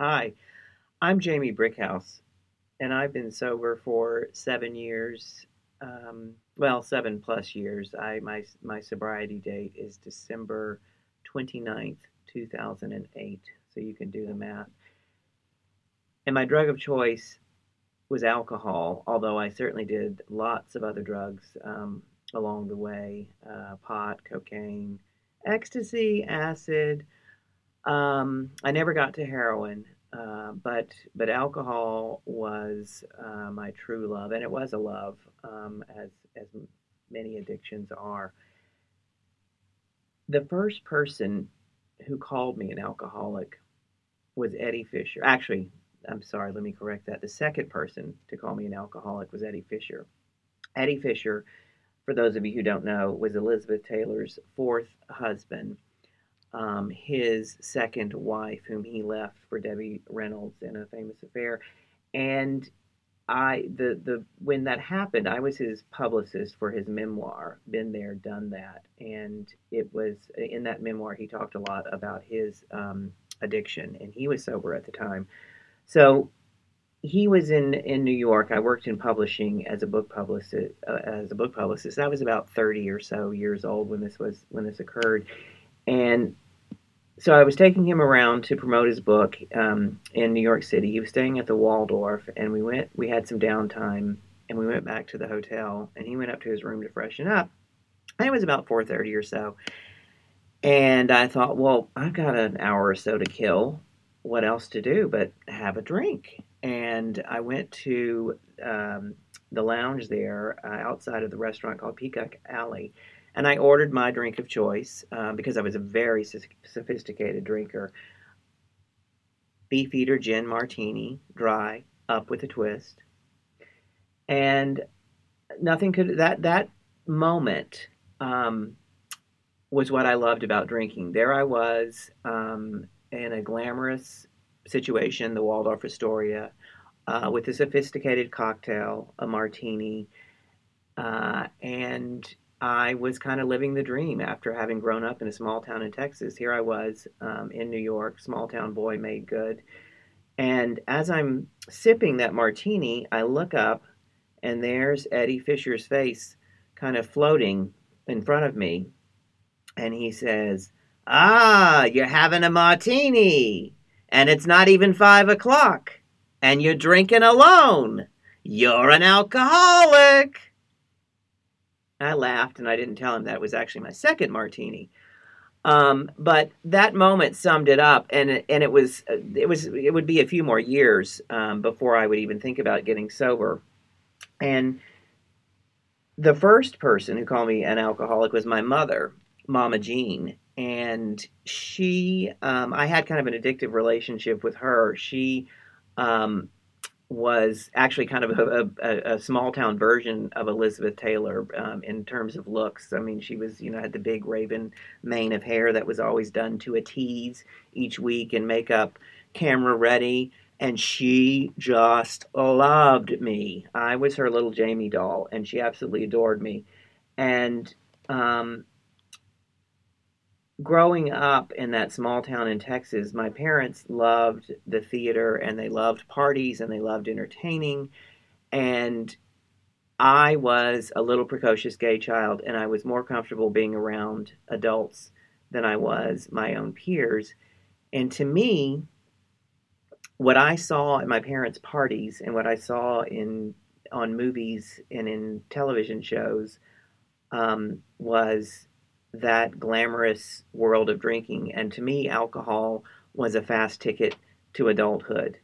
Hi, I'm Jamie Brickhouse, and I've been sober for 7 years, well, 7+ years. My sobriety date is December 29th, 2008, so you can do the math. And my drug of choice was alcohol, although I certainly did lots of other drugs along the way, pot, cocaine, ecstasy, acid. I never got to heroin, but alcohol was my true love, and it was a love, as many addictions are. The first person who called me an alcoholic was Eddie Fisher. Actually, I'm sorry, let me correct that. The second person to call me an alcoholic was Eddie Fisher. Eddie Fisher, for those of you who don't know, was Elizabeth Taylor's fourth husband. His second wife, whom he left for Debbie Reynolds in a famous affair. And when that happened, I was his publicist for his memoir, Been There, Done That. And it was in that memoir, he talked a lot about his addiction, and he was sober at the time. So he was in New York. I worked in publishing as a book publicist. I was about 30 or so years old when this occurred. And so I was taking him around to promote his book in New York City. He was staying at the Waldorf, and we had some downtime, and we went back to the hotel, and he went up to his room to freshen up. And it was about 4:30 or so. And I thought, well, I've got an hour or so to kill. What else to do but have a drink? And I went to the lounge there outside of the restaurant called Peacock Alley. And I ordered my drink of choice because I was a very sophisticated drinker. Beefeater gin martini, dry, up with a twist. And nothing could, that moment was what I loved about drinking. There I was in a glamorous situation, the Waldorf Astoria, with a sophisticated cocktail, a martini, and I was kind of living the dream after having grown up in a small town in Texas. Here I was in New York, small town boy made good. And as I'm sipping that martini, I look up, and there's Eddie Fisher's face kind of floating in front of me. And he says, "Ah, you're having a martini, and it's not even 5 o'clock, and you're drinking alone. You're an alcoholic." I laughed, and I didn't tell him that it was actually my second martini. But that moment summed it up, and it would be a few more years before I would even think about getting sober. And the first person who called me an alcoholic was my mother, Mama Jean, and she I had kind of an addictive relationship with her. She was actually kind of a small town version of Elizabeth Taylor in terms of looks. I mean, she was, had the big raven mane of hair that was always done to a tease each week and makeup, camera ready, and she just loved me. I was her little Jamie doll, and she absolutely adored me. And growing up in that small town in Texas, my parents loved the theater, and they loved parties, and they loved entertaining. And I was a little precocious gay child, and I was more comfortable being around adults than I was my own peers. And to me, what I saw at my parents' parties and what I saw on movies and in television shows was that glamorous world of drinking. And to me, alcohol was a fast ticket to adulthood.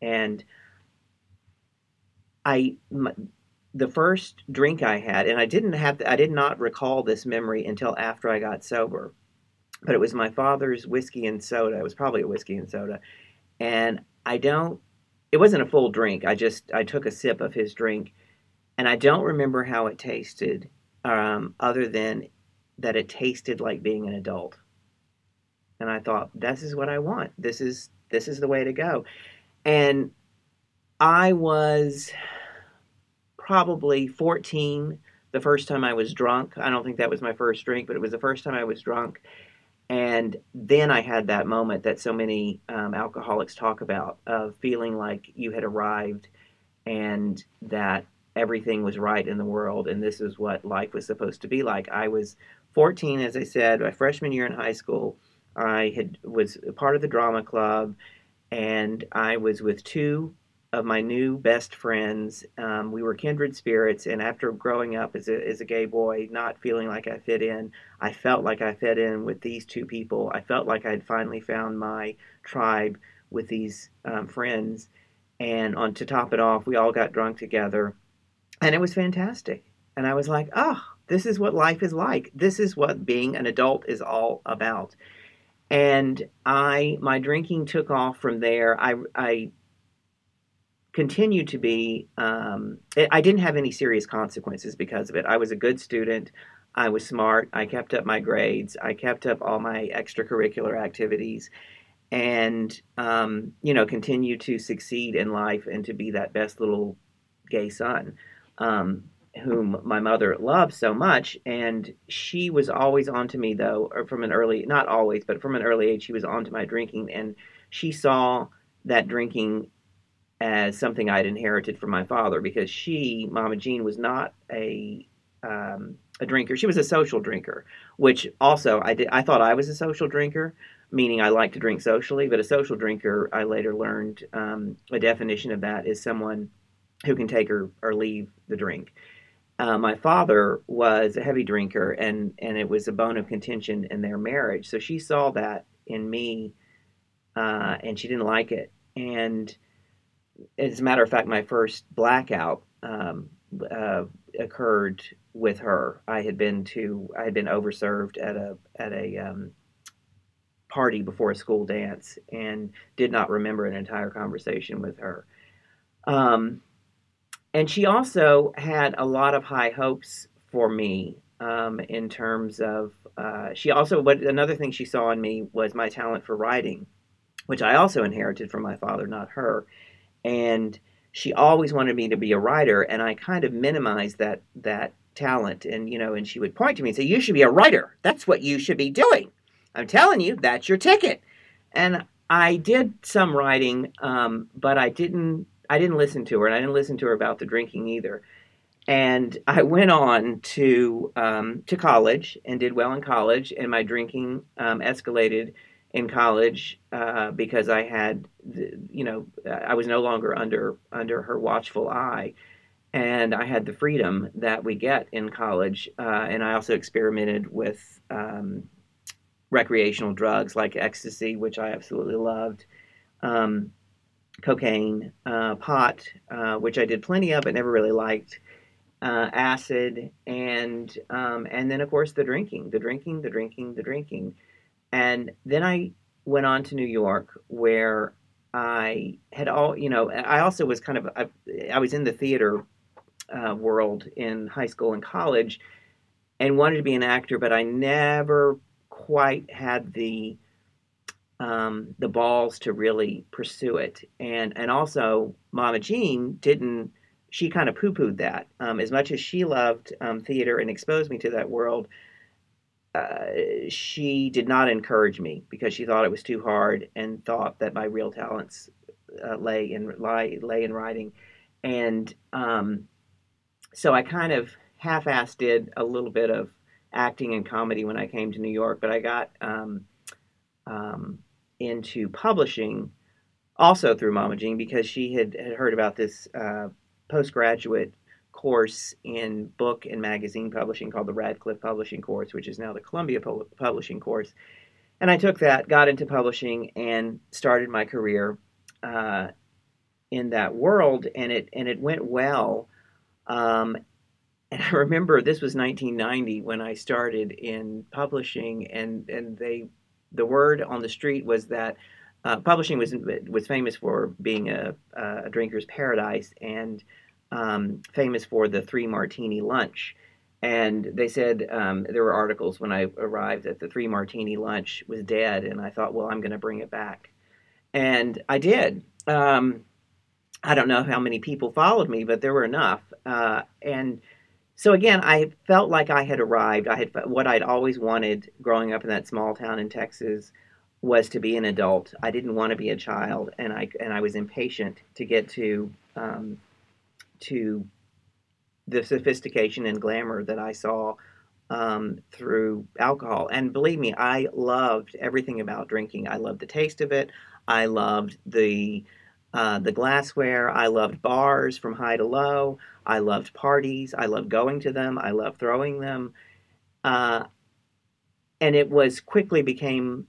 And the first drink I had, and I did not recall this memory until after I got sober, but it was my father's whiskey and soda. It was probably a whiskey and soda. And it wasn't a full drink. I took a sip of his drink, and I don't remember how it tasted, other than that it tasted like being an adult. And I thought, this is what I want. This is the way to go. And I was probably 14 the first time I was drunk. I don't think that was my first drink, but it was the first time I was drunk. And then I had that moment that so many alcoholics talk about, of feeling like you had arrived and that everything was right in the world and this is what life was supposed to be like. I was 14, as I said, my freshman year in high school. I was part of the drama club, and I was with two of my new best friends. We were kindred spirits, and after growing up as a gay boy, not feeling like I fit in, I felt like I fit in with these two people. I felt like I had finally found my tribe with these friends, and to top it off, we all got drunk together, and it was fantastic. And I was like, oh, this is what life is like. This is what being an adult is all about. And my drinking took off from there. I continued to be, I didn't have any serious consequences because of it. I was a good student. I was smart. I kept up my grades. I kept up all my extracurricular activities and, continued to succeed in life and to be that best little gay son, whom my mother loved so much. And she was always onto me, though, not always, but from an early age, she was onto my drinking. And she saw that drinking as something I'd inherited from my father, because she, Mama Jean, was not a drinker. She was a social drinker, which also I thought I was a social drinker, meaning I like to drink socially, but a social drinker, I later learned a definition of that is someone who can take or leave the drink. My father was a heavy drinker, and it was a bone of contention in their marriage. So she saw that in me, and she didn't like it. And as a matter of fact, my first blackout occurred with her. I had been overserved at a party before a school dance, and did not remember an entire conversation with her. And she also had a lot of high hopes for me in terms of. Another thing she saw in me was my talent for writing, which I also inherited from my father, not her. And she always wanted me to be a writer, and I kind of minimized that talent. And, and she would point to me and say, you should be a writer. That's what you should be doing. I'm telling you, that's your ticket. And I did some writing, but I didn't listen to her, and I didn't listen to her about the drinking either. And I went on to college and did well in college, and my drinking escalated in college because I had, I was no longer under her watchful eye, and I had the freedom that we get in college. And I also experimented with recreational drugs like ecstasy, which I absolutely loved, cocaine, pot, which I did plenty of but never really liked, acid, and then of course the drinking. And then I went on to New York, where I had I also was I was in the theater world in high school and college and wanted to be an actor, but I never quite had the balls to really pursue it. And also Mama Jean she kind of poo-pooed that. As much as she loved theater and exposed me to that world, she did not encourage me because she thought it was too hard and thought that my real talents lay in writing. And so I kind of half-assed did a little bit of acting and comedy when I came to New York, but I got into publishing also through Mama Jean because she had heard about this postgraduate course in book and magazine publishing called the Radcliffe Publishing Course, which is now the Columbia Publishing Course. And I took that, got into publishing, and started my career in that world, and it went well. And I remember this was 1990 when I started in publishing, and the word on the street was that publishing was famous for being a drinker's paradise, and famous for the 3-martini lunch. And they said there were articles when I arrived that the 3-martini lunch was dead, and I thought, well, I'm going to bring it back. And I did. I don't know how many people followed me, but there were enough. And So again, I felt like I had arrived. I had what I'd always wanted growing up in that small town in Texas was to be an adult. I didn't want to be a child, and I was impatient to get to the sophistication and glamour that I saw through alcohol. And believe me, I loved everything about drinking. I loved the taste of it. I loved the glassware. I loved bars from high to low. I loved parties. I loved going to them. I loved throwing them. And it was quickly became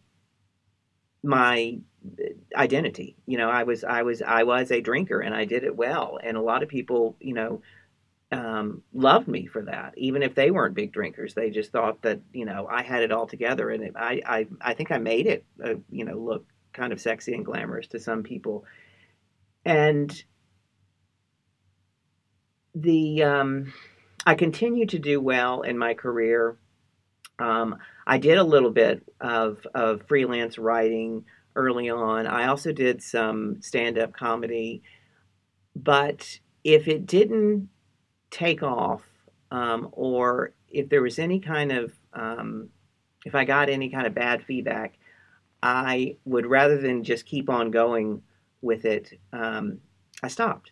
my identity. You know, I was a drinker, and I did it well. And a lot of people, you know, loved me for that. Even if they weren't big drinkers, they just thought that, you know, I had it all together. And I think I made it, you know, look kind of sexy and glamorous to some people. And I continued to do well in my career. I did a little bit of freelance writing early on. I also did some stand-up comedy. But if it didn't take off, or if there was any kind of, if I got any kind of bad feedback, I would, rather than just keep on going with it, I stopped.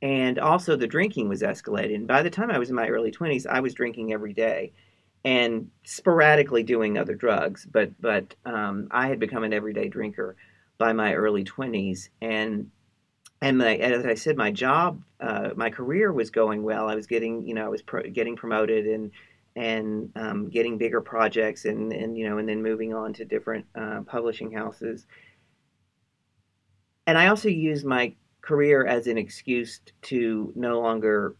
And also the drinking was escalating. And by the time I was in my early 20s, I was drinking every day and sporadically doing other drugs. But I had become an everyday drinker by my early 20s. And as I said, my job, my career was going well. I was getting, you know, I was getting promoted and getting bigger projects and, you know, and then moving on to different publishing houses. And I also used my career as an excuse to no longer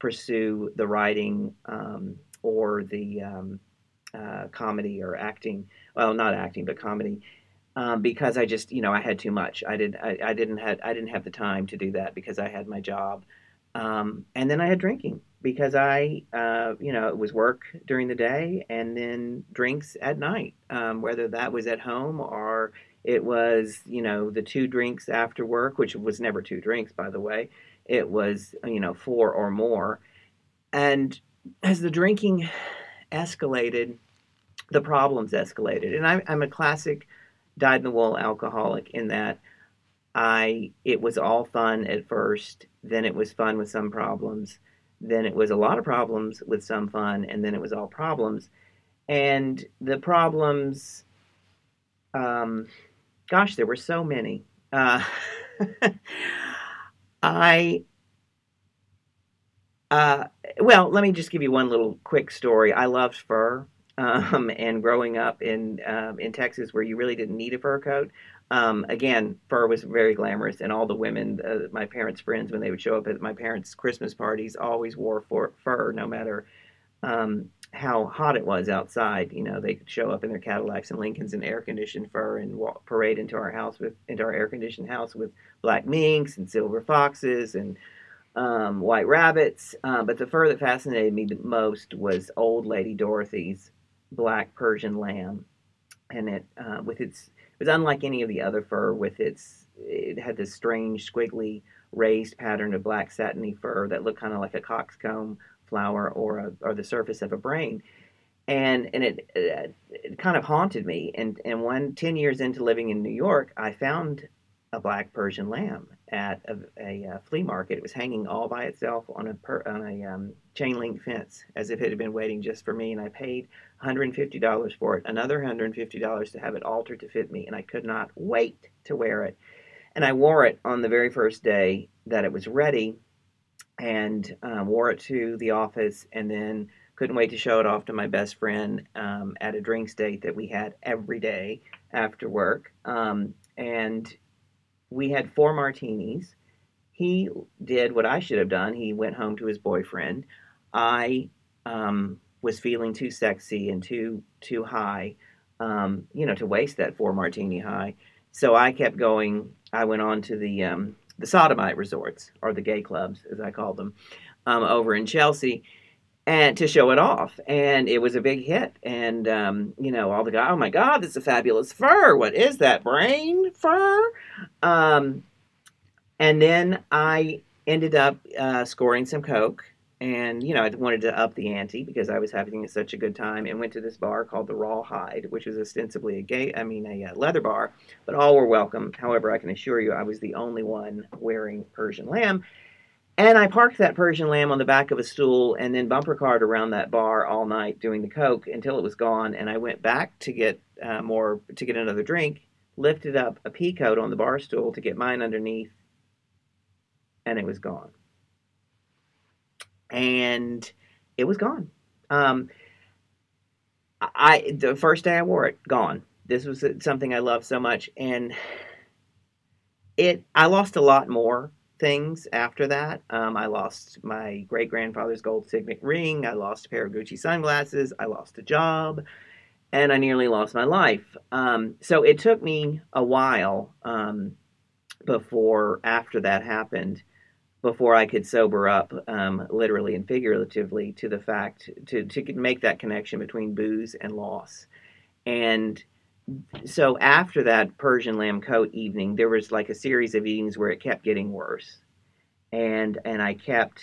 pursue the writing or the comedy or acting. Well, not acting, but comedy, because I just, you know, I had too much. I didn't have the time to do that because I had my job, and then I had drinking because I, you know, it was work during the day and then drinks at night, whether that was at home or it was, you know, the two drinks after work, which was never two drinks, by the way. It was, you know, four or more. And as the drinking escalated, the problems escalated. And I'm a classic dyed-in-the-wool alcoholic in that it was all fun at first, then it was fun with some problems, then it was a lot of problems with some fun, and then it was all problems. And the problems, gosh, there were so many. Well, let me just give you one little quick story. I loved fur, and growing up in Texas where you really didn't need a fur coat. Again, fur was very glamorous, and all the women, my parents' friends, when they would show up at my parents' Christmas parties, always wore fur, no matter how hot it was outside. You know, they could show up in their Cadillacs and Lincolns in air-conditioned fur and parade into our air-conditioned house with black minks and silver foxes and white rabbits. But the fur that fascinated me the most was Old Lady Dorothy's black Persian lamb, and it was unlike any of the other fur. It had this strange squiggly raised pattern of black satiny fur that looked kind of like a cockscomb flower or the surface of a brain, and it kind of haunted me. And 10 years into living in New York, I found a black Persian lamb at a flea market. It was hanging all by itself on a chain link fence, as if it had been waiting just for me. And I paid $150 for it, another $150 to have it altered to fit me, and I could not wait to wear it. And I wore it on the very first day that it was ready, and wore it to the office, and then couldn't wait to show it off to my best friend at a drinks date that we had every day after work. And we had 4 martinis. He did what I should have done. He went home to his boyfriend. I was feeling too sexy and too high, you know, to waste that 4 martini high. So I kept going. I went on to the sodomite resorts, or the gay clubs, as I called them, over in Chelsea, and to show it off. And it was a big hit. And, you know, all the guys, oh my God, that's a fabulous fur. What is that, brain fur? And then I ended up scoring some coke And, you know, I wanted to up the ante because I was having such a good time, and went to this bar called the Rawhide, which was ostensibly a leather bar, but all were welcome. However, I can assure you I was the only one wearing Persian lamb. And I parked that Persian lamb on the back of a stool and then bumper carred around that bar all night doing the coke until it was gone. And I went back to get another drink, lifted up a pea coat on the bar stool to get mine underneath, and it was gone. And it was gone. The first day I wore it, gone. This was something I loved so much, and I lost a lot more things after that. I lost my great-grandfather's gold signet ring. I lost a pair of Gucci sunglasses. I lost a job, and I nearly lost my life. So it took me a while after that happened, before I could sober up, literally and figuratively, to the fact to make that connection between booze and loss. And so after that Persian lamb coat evening, there was like a series of evenings where it kept getting worse, and I kept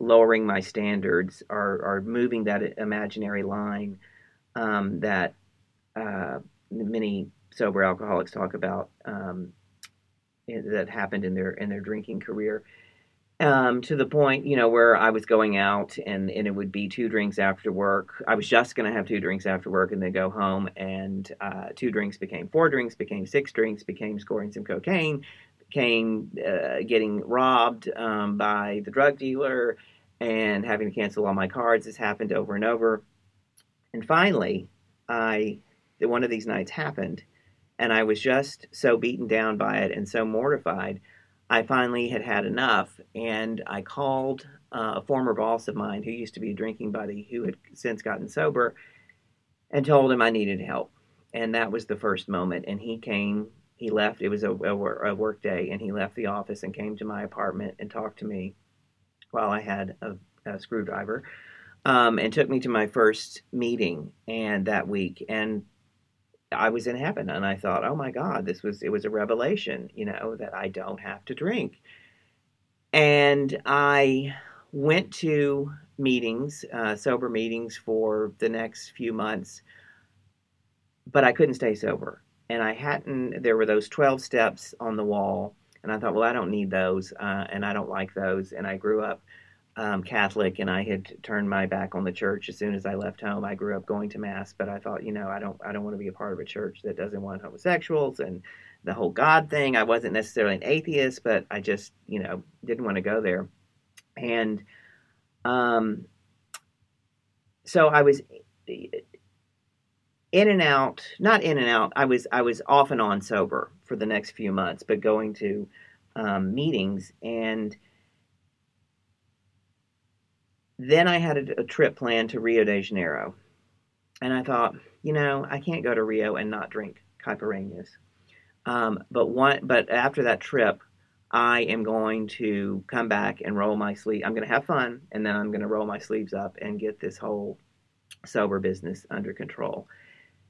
lowering my standards or moving that imaginary line that many sober alcoholics talk about. That happened in their drinking career, to the point, you know, where I was going out and it would be two drinks after work. I was just going to have two drinks after work and then go home, and two drinks became four drinks, became six drinks, became scoring some cocaine, became getting robbed by the drug dealer and having to cancel all my cards. This happened over and over. And finally, one of these nights happened. And I was just so beaten down by it and so mortified, I finally had enough. And I called a former boss of mine who used to be a drinking buddy who had since gotten sober, and told him I needed help. And that was the first moment. And he came, he left, it was a work day, and he left the office and came to my apartment and talked to me while I had a screwdriver, and took me to my first meeting and that week. And I was in heaven, and I thought, oh my God, it was a revelation, you know, that I don't have to drink. And I went to meetings, sober meetings for the next few months, but I couldn't stay sober. And there were those 12 steps on the wall, and I thought, well, I don't need those, and I don't like those. And I grew up Catholic, and I had turned my back on the church as soon as I left home. I grew up going to mass, but I thought, you know, I don't want to be a part of a church that doesn't want homosexuals and the whole God thing. I wasn't necessarily an atheist, but I just, you know, didn't want to go there. And so I was in and out, not in and out. I was off and on sober for the next few months, but going to meetings. And then I had a trip planned to Rio de Janeiro, and I thought, you know, I can't go to Rio and not drink caipirinhas. But after that trip, I am going to come back and roll my sleeve. I'm going to have fun, and then I'm going to roll my sleeves up and get this whole sober business under control.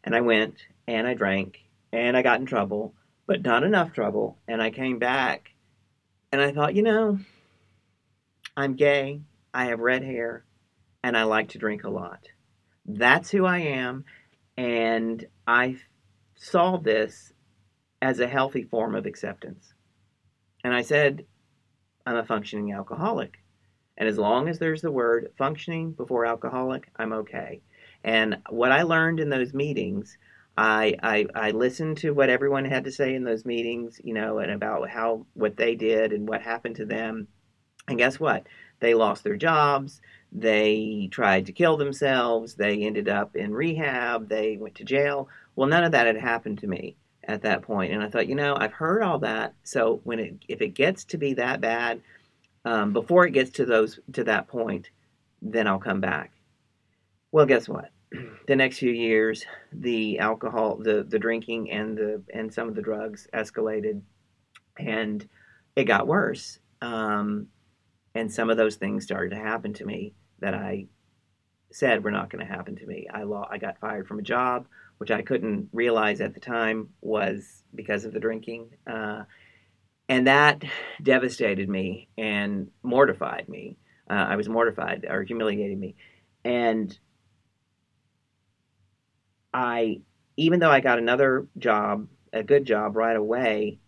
And I went, and I drank, and I got in trouble, but not enough trouble. And I came back, and I thought, you know, I'm gay. I have red hair, and I like to drink a lot. That's who I am, and I saw this as a healthy form of acceptance. And I said, I'm a functioning alcoholic, and as long as there's the word functioning before alcoholic, I'm okay. And what I learned in those meetings, I listened to what everyone had to say in those meetings, you know, and about what they did and what happened to them. And guess what? They lost their jobs, they tried to kill themselves, they ended up in rehab, they went to jail. Well, none of that had happened to me at that point. And I thought, you know, I've heard all that, so if it gets to be that bad, before it gets to that point, then I'll come back. Well, guess what? The next few years, the alcohol, the drinking and some of the drugs escalated, and it got worse. And some of those things started to happen to me that I said were not going to happen to me. I got fired from a job, which I couldn't realize at the time was because of the drinking. And that devastated me and mortified me. I was mortified or humiliating me. And I, even though I got another job, a good job right away,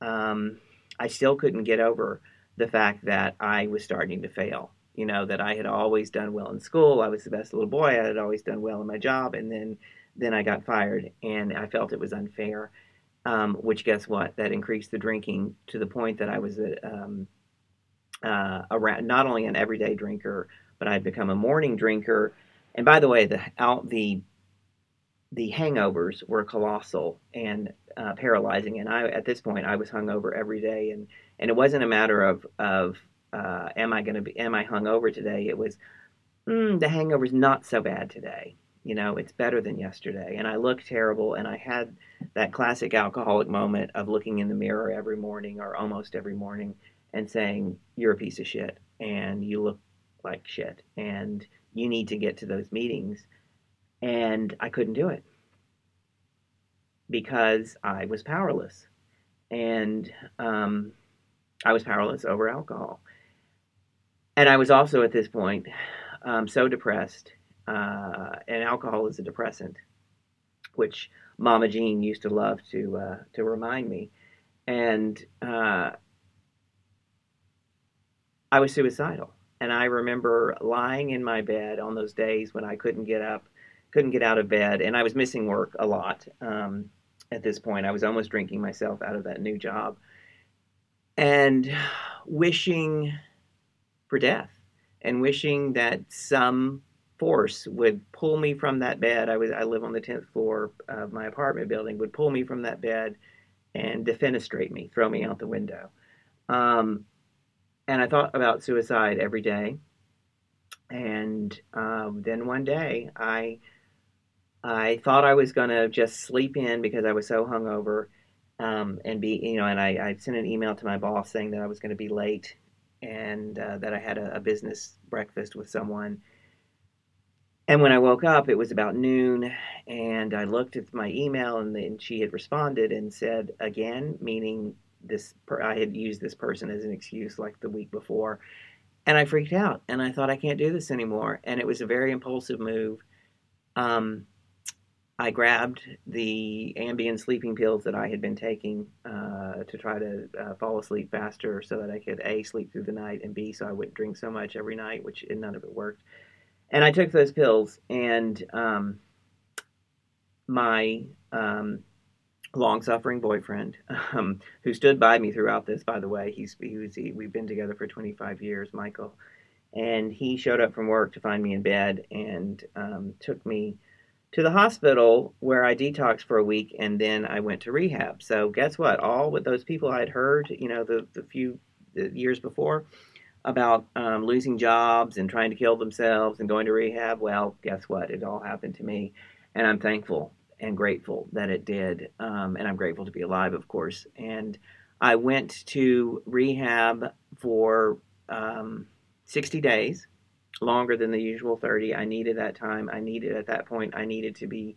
I still couldn't get over the fact that I was starting to fail. You know, that I had always done well in school. I was the best little boy. I had always done well in my job. And then I got fired, and I felt it was unfair, which, guess what? That increased the drinking to the point that I was not only an everyday drinker, but I had become a morning drinker. And by the way, the hangovers were colossal and paralyzing. And I, at this point, I was hungover every day, and it wasn't a matter of am I hungover today? It was the hangover's not so bad today. You know, it's better than yesterday. And I looked terrible, and I had that classic alcoholic moment of looking in the mirror every morning or almost every morning and saying, "You're a piece of shit, and you look like shit, and you need to get to those meetings." And I couldn't do it because I was powerless. And I was powerless over alcohol. And I was also at this point so depressed. And alcohol is a depressant, which Mama Jean used to love to remind me. And I was suicidal. And I remember lying in my bed on those days when I couldn't get up, couldn't get out of bed, and I was missing work a lot at this point. I was almost drinking myself out of that new job and wishing for death and wishing that some force would pull me from that bed. I live on the 10th floor of my apartment building, would pull me from that bed and defenestrate me, throw me out the window. And I thought about suicide every day. And then one day I thought I was going to just sleep in because I was so hungover and be, you know, and I sent an email to my boss saying that I was going to be late and that I had a business breakfast with someone. And when I woke up, it was about noon, and I looked at my email, and then she had responded and said again, meaning this, I had used this person as an excuse like the week before. And I freaked out, and I thought, I can't do this anymore. And it was a very impulsive move. I grabbed the Ambien sleeping pills that I had been taking to try to fall asleep faster so that I could, A, sleep through the night, and B, so I wouldn't drink so much every night, which none of it worked. And I took those pills, and my long-suffering boyfriend, who stood by me throughout this, by the way, we've been together for 25 years, Michael, and he showed up from work to find me in bed and took me to the hospital where I detoxed for a week, and then I went to rehab. So guess what? All with those people I'd heard, you know, the few years before, about losing jobs and trying to kill themselves and going to rehab, well, guess what? It all happened to me, and I'm thankful and grateful that it did, and I'm grateful to be alive, of course. And I went to rehab for 60 days, longer than the usual 30. I needed that time. I needed to be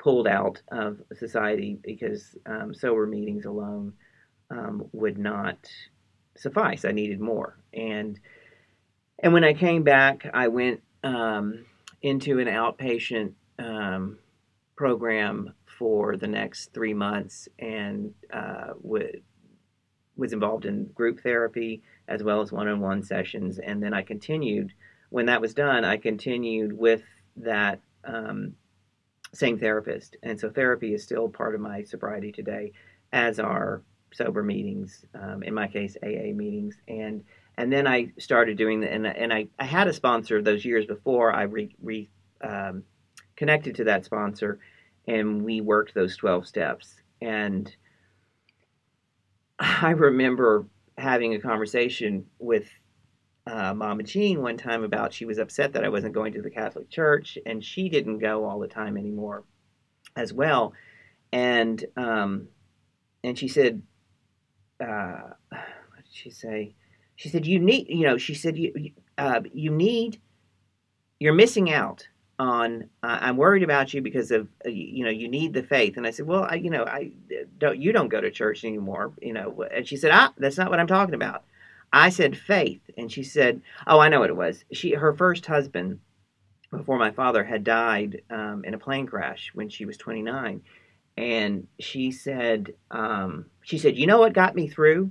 pulled out of society because sober meetings alone would not suffice. I needed more. And when I came back, I went into an outpatient program for the next 3 months and was involved in group therapy as well as one-on-one sessions. And then I continued, when that was done, I continued with that same therapist. And so therapy is still part of my sobriety today, as are sober meetings, in my case, AA meetings. And then I started doing the, and I had a sponsor those years before. I connected to that sponsor, and we worked those 12 steps. And I remember having a conversation with Mama Jean one time about, she was upset that I wasn't going to the Catholic Church, and she didn't go all the time anymore as well. And she said, what did she say? She said, you're missing out on, I'm worried about you because of, you need the faith. And I said, well, you don't go to church anymore. And she said, that's not what I'm talking about. I said, Faith. And she said, oh, I know what it was. Her first husband, before my father, had died in a plane crash when she was 29. And she said, you know what got me through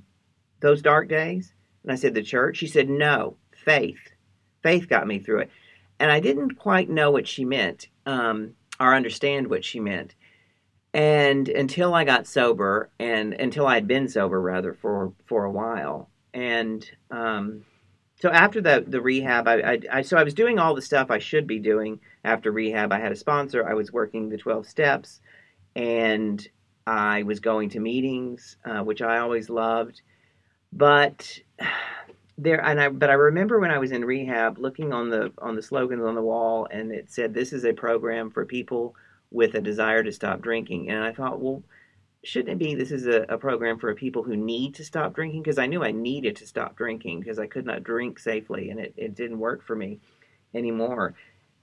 those dark days? And I said, the church. She said, no, faith. Faith got me through it. And I didn't quite know what she meant or understand what she meant. And until I got sober, and until I had been sober, rather, for a while. And so after the rehab, I was doing all the stuff I should be doing after rehab. I had a sponsor. I was working the 12 steps. And I was going to meetings, which I always loved. But I remember when I was in rehab, looking on the slogans on the wall, and it said, "This is a program for people with a desire to stop drinking." And I thought, well, shouldn't it be this is a program for people who need to stop drinking? Because I knew I needed to stop drinking because I could not drink safely, and it didn't work for me anymore.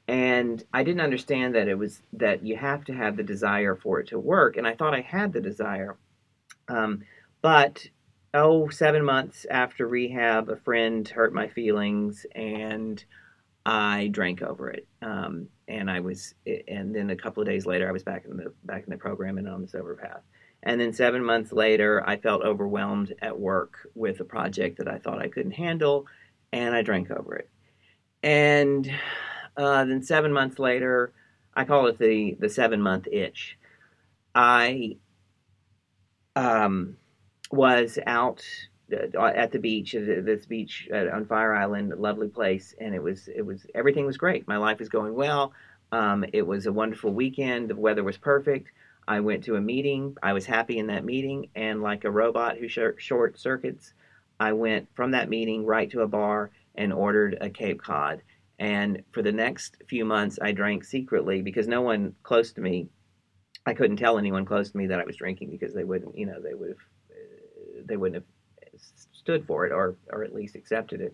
And I didn't understand that it was that you have to have the desire for it to work. And I thought I had the desire. But 7 months after rehab, a friend hurt my feelings and I drank over it. And then a couple of days later, I was back in the program and on the sober path. And then 7 months later, I felt overwhelmed at work with a project that I thought I couldn't handle, and I drank over it. And then 7 months later, I call it the 7 month itch. I was out at the beach, this beach on Fire Island, a lovely place, and it was everything was great. My life was going well. It was a wonderful weekend. The weather was perfect. I went to a meeting. I was happy in that meeting, and like a robot who short circuits, I went from that meeting right to a bar and ordered a Cape Cod. And for the next few months, I drank secretly because no one close to me, I couldn't tell anyone close to me that I was drinking because they wouldn't have stood for it or at least accepted it.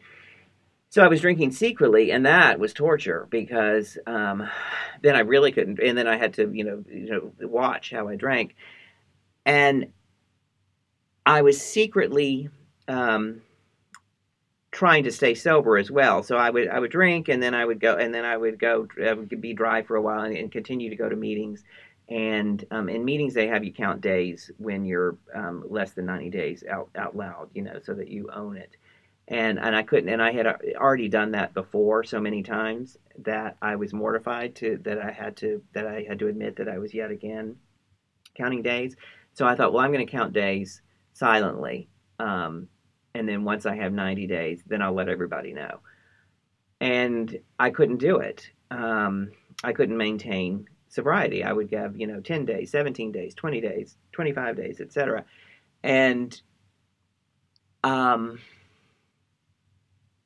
So I was drinking secretly, and that was torture because then I really couldn't, and then I had to watch how I drank, and I was secretly trying to stay sober as well. So I would drink, and then I would go, I would be dry for a while and continue to go to meetings. And in meetings, they have you count days when you're less than 90 days out loud, so that you own it. And I couldn't, and I had already done that before so many times that I was mortified that I had to admit that I was yet again counting days. So I thought, well, I'm going to count days silently. And then once I have 90 days, then I'll let everybody know. And I couldn't do it. I couldn't maintain sobriety. I would have, 10 days, 17 days, 20 days, 25 days, etc. And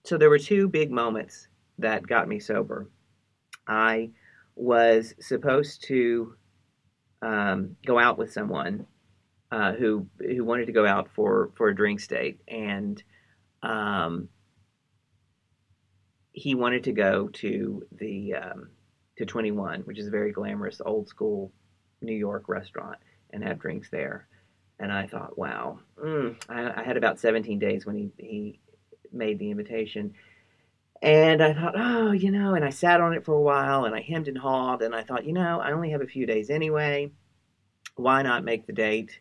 so there were two big moments that got me sober. I was supposed to go out with someone who wanted to go out for a drinks date, and he wanted to go to the to 21, which is a very glamorous old school New York restaurant, and have drinks there. And I thought, wow, I had about 17 days when he made the invitation, and I thought, and I sat on it for a while, and I hemmed and hawed, and I thought, I only have a few days anyway. Why not make the date?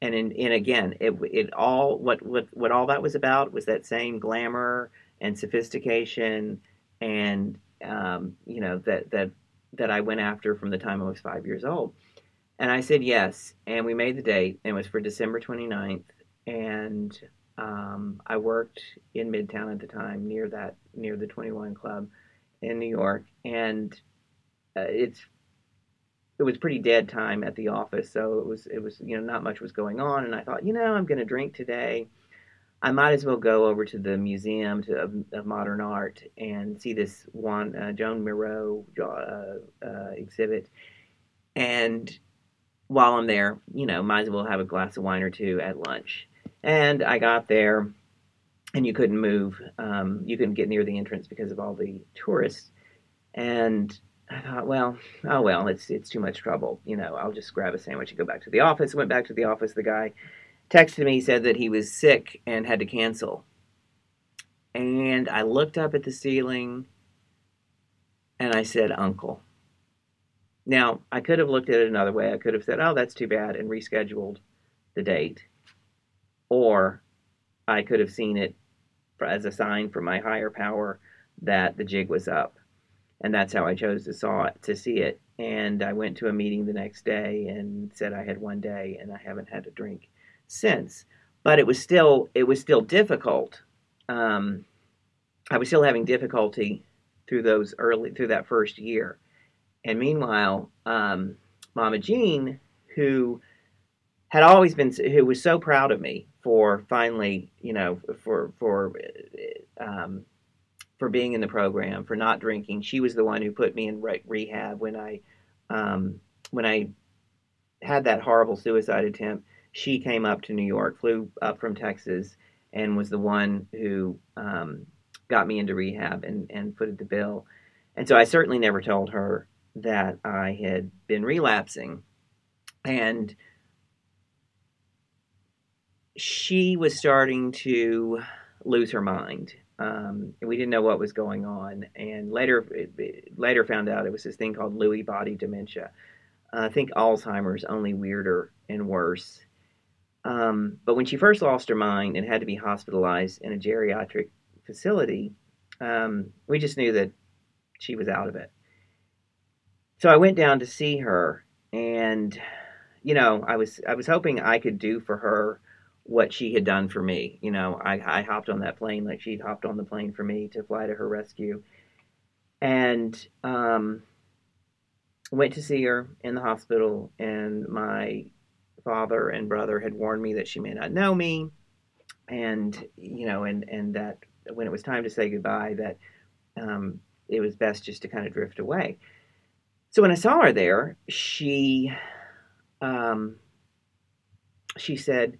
And again, what all that was about was that same glamour and sophistication, and that I went after from the time I was 5 years old. And I said yes, and we made the date, and it was for December 29th. And I worked in Midtown at the time, near the 21 Club in New York, and it was pretty dead time at the office, so it was not much was going on, and I thought, I'm going to drink today. I might as well go over to the Museum of Modern Art and see this one Joan Miró exhibit. And while I'm there, might as well have a glass of wine or two at lunch. And I got there, and you couldn't move. You couldn't get near the entrance because of all the tourists. And I thought, it's too much trouble. I'll just grab a sandwich and go back to the office. I went back to the office. The guy texted me, said that he was sick and had to cancel. And I looked up at the ceiling and I said, Uncle. Now, I could have looked at it another way. I could have said, oh, that's too bad, and rescheduled the date. Or I could have seen it as a sign from my higher power that the jig was up. And that's how I chose to see it. And I went to a meeting the next day and said I had one day, and I haven't had a drink since. But it was still difficult. I was still having difficulty through that first year. And meanwhile, Mama Jean, who was so proud of me for finally, for being in the program, for not drinking. She was the one who put me in rehab when I had that horrible suicide attempt. She came up to New York, flew up from Texas, and was the one who got me into rehab and footed the bill. And so I certainly never told her that I had been relapsing. And she was starting to lose her mind. We didn't know what was going on. And later found out it was this thing called Lewy body dementia. I think Alzheimer's, only weirder and worse. But when she first lost her mind and had to be hospitalized in a geriatric facility, we just knew that she was out of it. So I went down to see her, and I was hoping I could do for her what she had done for me. I hopped on that plane like she'd hopped on the plane for me to fly to her rescue, and went to see her in the hospital. And my father and brother had warned me that she may not know me, and that when it was time to say goodbye, that it was best just to kind of drift away. So when I saw her there, she said,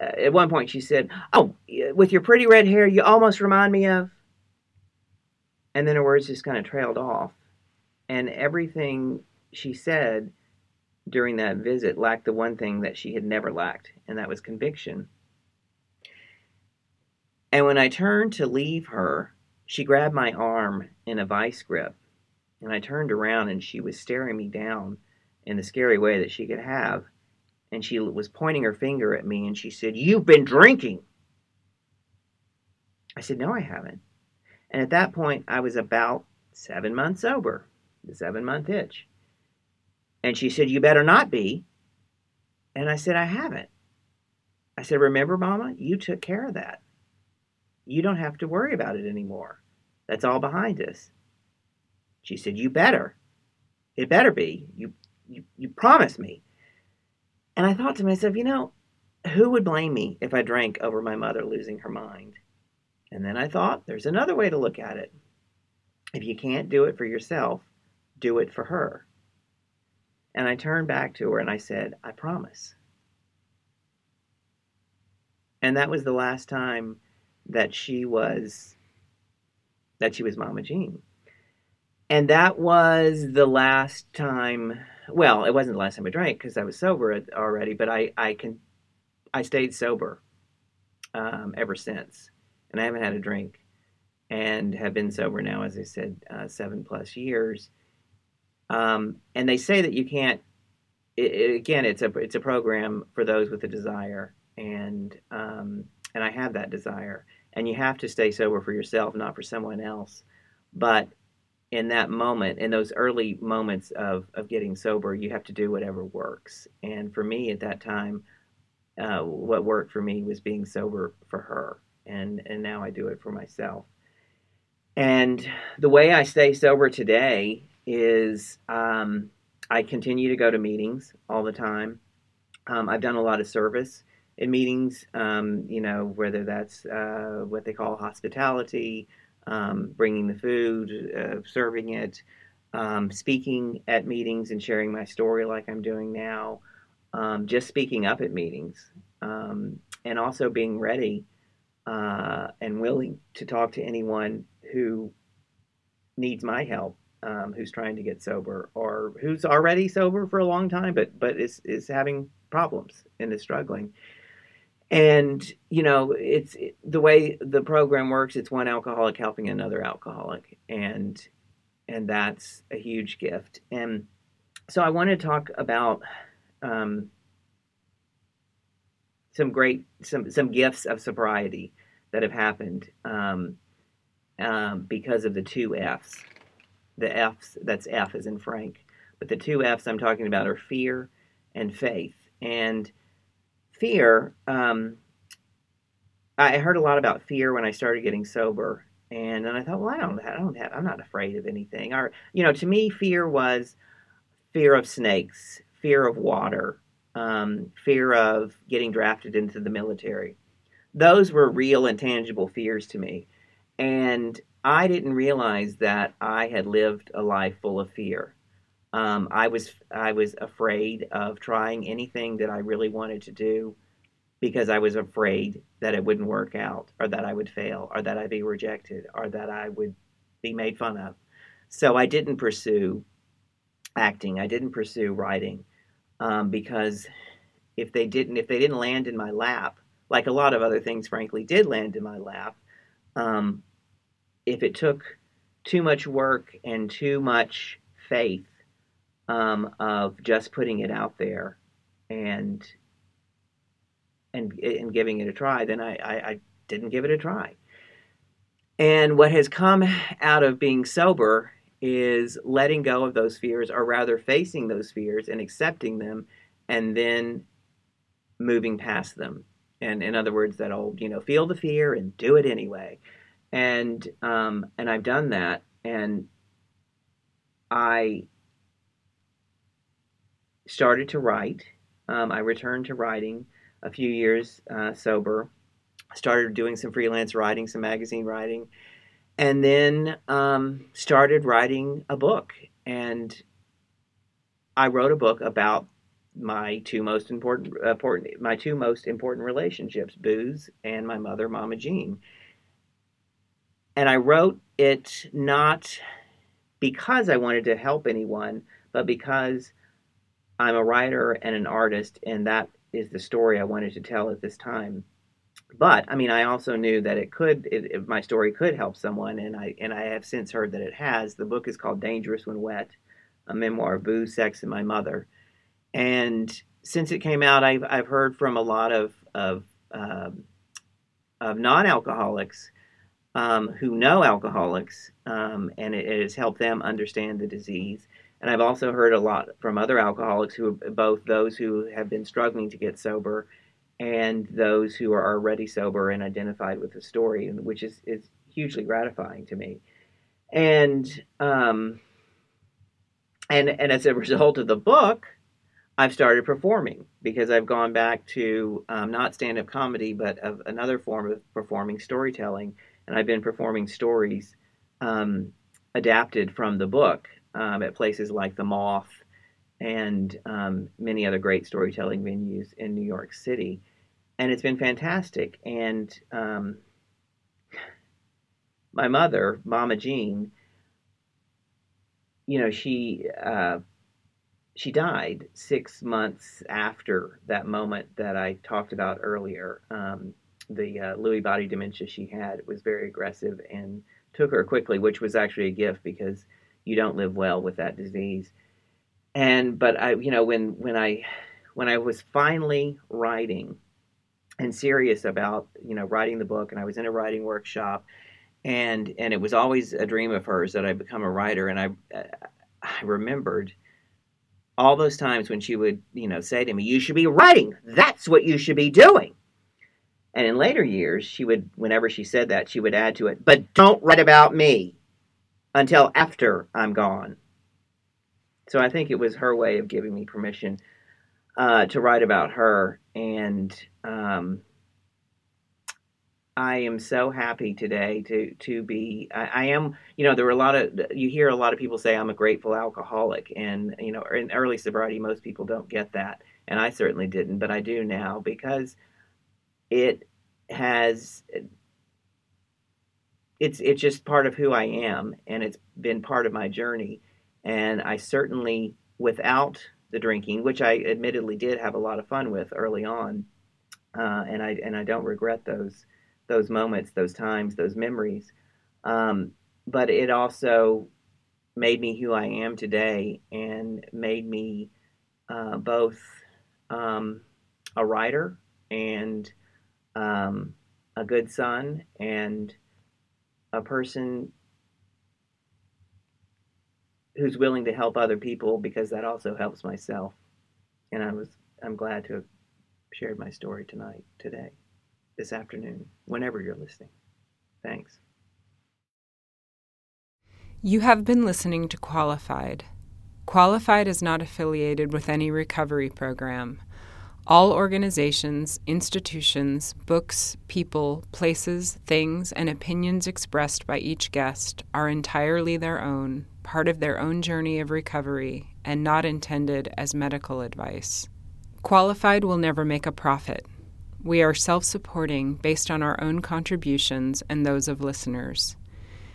at one point she said, oh, with your pretty red hair, you almost remind me of. And then her words just kind of trailed off. And everything she said during that visit lacked the one thing that she had never lacked, and that was conviction. And when I turned to leave her, she grabbed my arm in a vice grip, and I turned around, and she was staring me down in the scary way that she could have, and she was pointing her finger at me, and she said, "You've been drinking." I said, "No, I haven't." And at that point, I was about 7 months sober, the 7-month itch. And she said, "You better not be." And I said, "I haven't." I said, "Remember, Mama, you took care of that. You don't have to worry about it anymore. That's all behind us." She said, "You better. It better be. You promised me." And I thought to myself, who would blame me if I drank over my mother losing her mind? And then I thought, there's another way to look at it. If you can't do it for yourself, do it for her. And I turned back to her and I said, "I promise." And that was the last time that she was Mama Jean. And that was the last time, well, it wasn't the last time I drank because I was sober already, but I stayed sober ever since. And I haven't had a drink and have been sober now, as I said, 7+ years. And they say that you can't, it's a program for those with a desire. And I have that desire. And you have to stay sober for yourself, not for someone else. But in that moment, in those early moments of getting sober, you have to do whatever works. And for me at that time, what worked for me was being sober for her. And now I do it for myself. And the way I stay sober today is I continue to go to meetings all the time. I've done a lot of service in meetings, whether that's what they call hospitality, bringing the food, serving it, speaking at meetings and sharing my story like I'm doing now, just speaking up at meetings, and also being ready and willing to talk to anyone who needs my help, who's trying to get sober or who's already sober for a long time but is having problems and is struggling. And, you know, it's the way the program works. It's one alcoholic helping another alcoholic. And that's a huge gift. And so I want to talk about some gifts of sobriety that have happened because of the two F's. The F's, that's F as in Frank. But the two F's I'm talking about are fear and faith. And fear, I heard a lot about fear when I started getting sober. And then I thought, well, I don't have, I'm not afraid of anything. Or, you know, to me, fear was fear of snakes, fear of water, fear of getting drafted into the military. Those were real and tangible fears to me. And I didn't realize that I had lived a life full of fear. I was afraid of trying anything that I really wanted to do because I was afraid that it wouldn't work out, or that I would fail, or that I'd be rejected, or that I would be made fun of. So I didn't pursue acting. I didn't pursue writing because if they didn't land in my lap, like a lot of other things, frankly, did land in my lap. If it took too much work and too much faith of just putting it out there and giving it a try, then I didn't give it a try. And what has come out of being sober is letting go of those fears, or rather facing those fears and accepting them, and then moving past them. And in other words, that old, you know, feel the fear and do it anyway. And I've done that, and I started to write. I returned to writing a few years sober. Started doing some freelance writing, some magazine writing, and then started writing a book. And I wrote a book about my two most important relationships, booze and my mother, Mama Jean. And I wrote it not because I wanted to help anyone, but because I'm a writer and an artist, and that is the story I wanted to tell at this time. But I mean, I also knew that my story could help someone, and I have since heard that it has. The book is called Dangerous When Wet, a memoir of booze, sex, and my mother. And since it came out, I've heard from a lot of non-alcoholics who know alcoholics, and it has helped them understand the disease. And I've also heard a lot from other alcoholics, who both those who have been struggling to get sober and those who are already sober and identified with the story, which is hugely gratifying to me. And as a result of the book, I've started performing, because I've gone back to not stand-up comedy, but of another form of performing, storytelling. And I've been performing stories adapted from the book at places like The Moth and many other great storytelling venues in New York City. And it's been fantastic. And my mother, Mama Jean, you know, she died 6 months after that moment that I talked about earlier. The Lewy body dementia she had was very aggressive and took her quickly, which was actually a gift, because you don't live well with that disease. But when I was finally writing and serious about, you know, writing the book, and I was in a writing workshop, and it was always a dream of hers that I become a writer, and I remembered all those times when she would, you know, say to me, "You should be writing. That's what you should be doing." And in later years, she would, whenever she said that, she would add to it, "But don't write about me until after I'm gone." So I think it was her way of giving me permission to write about her. And I am so happy today to be, I am, you know, there were you hear a lot of people say I'm a grateful alcoholic. And, you know, in early sobriety, most people don't get that. And I certainly didn't, but I do now, because it's just part of who I am, and it's been part of my journey. And I certainly, without the drinking, which I admittedly did have a lot of fun with early on, and I don't regret those moments, those times, those memories. But it also made me who I am today, and made me both a writer and a good son and a person who's willing to help other people, because that also helps myself. And I'm glad to have shared my story tonight, today, this afternoon, whenever you're listening. Thanks. You have been listening to Qualified. Qualified is not affiliated with any recovery program. All organizations, institutions, books, people, places, things, and opinions expressed by each guest are entirely their own, part of their own journey of recovery, and not intended as medical advice. Qualified will never make a profit. We are self-supporting based on our own contributions and those of listeners.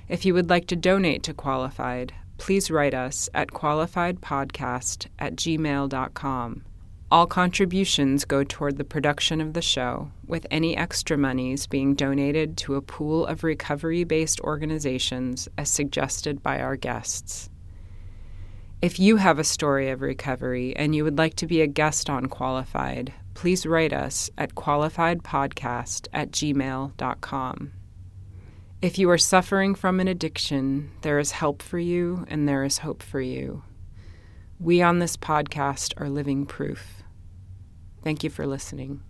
If you would like to donate to Qualified, please write us at qualifiedpodcast@gmail.com. All contributions go toward the production of the show, with any extra monies being donated to a pool of recovery-based organizations as suggested by our guests. If you have a story of recovery and you would like to be a guest on Qualified, please write us at qualifiedpodcast@gmail.com. If you are suffering from an addiction, there is help for you and there is hope for you. We on this podcast are living proof. Thank you for listening.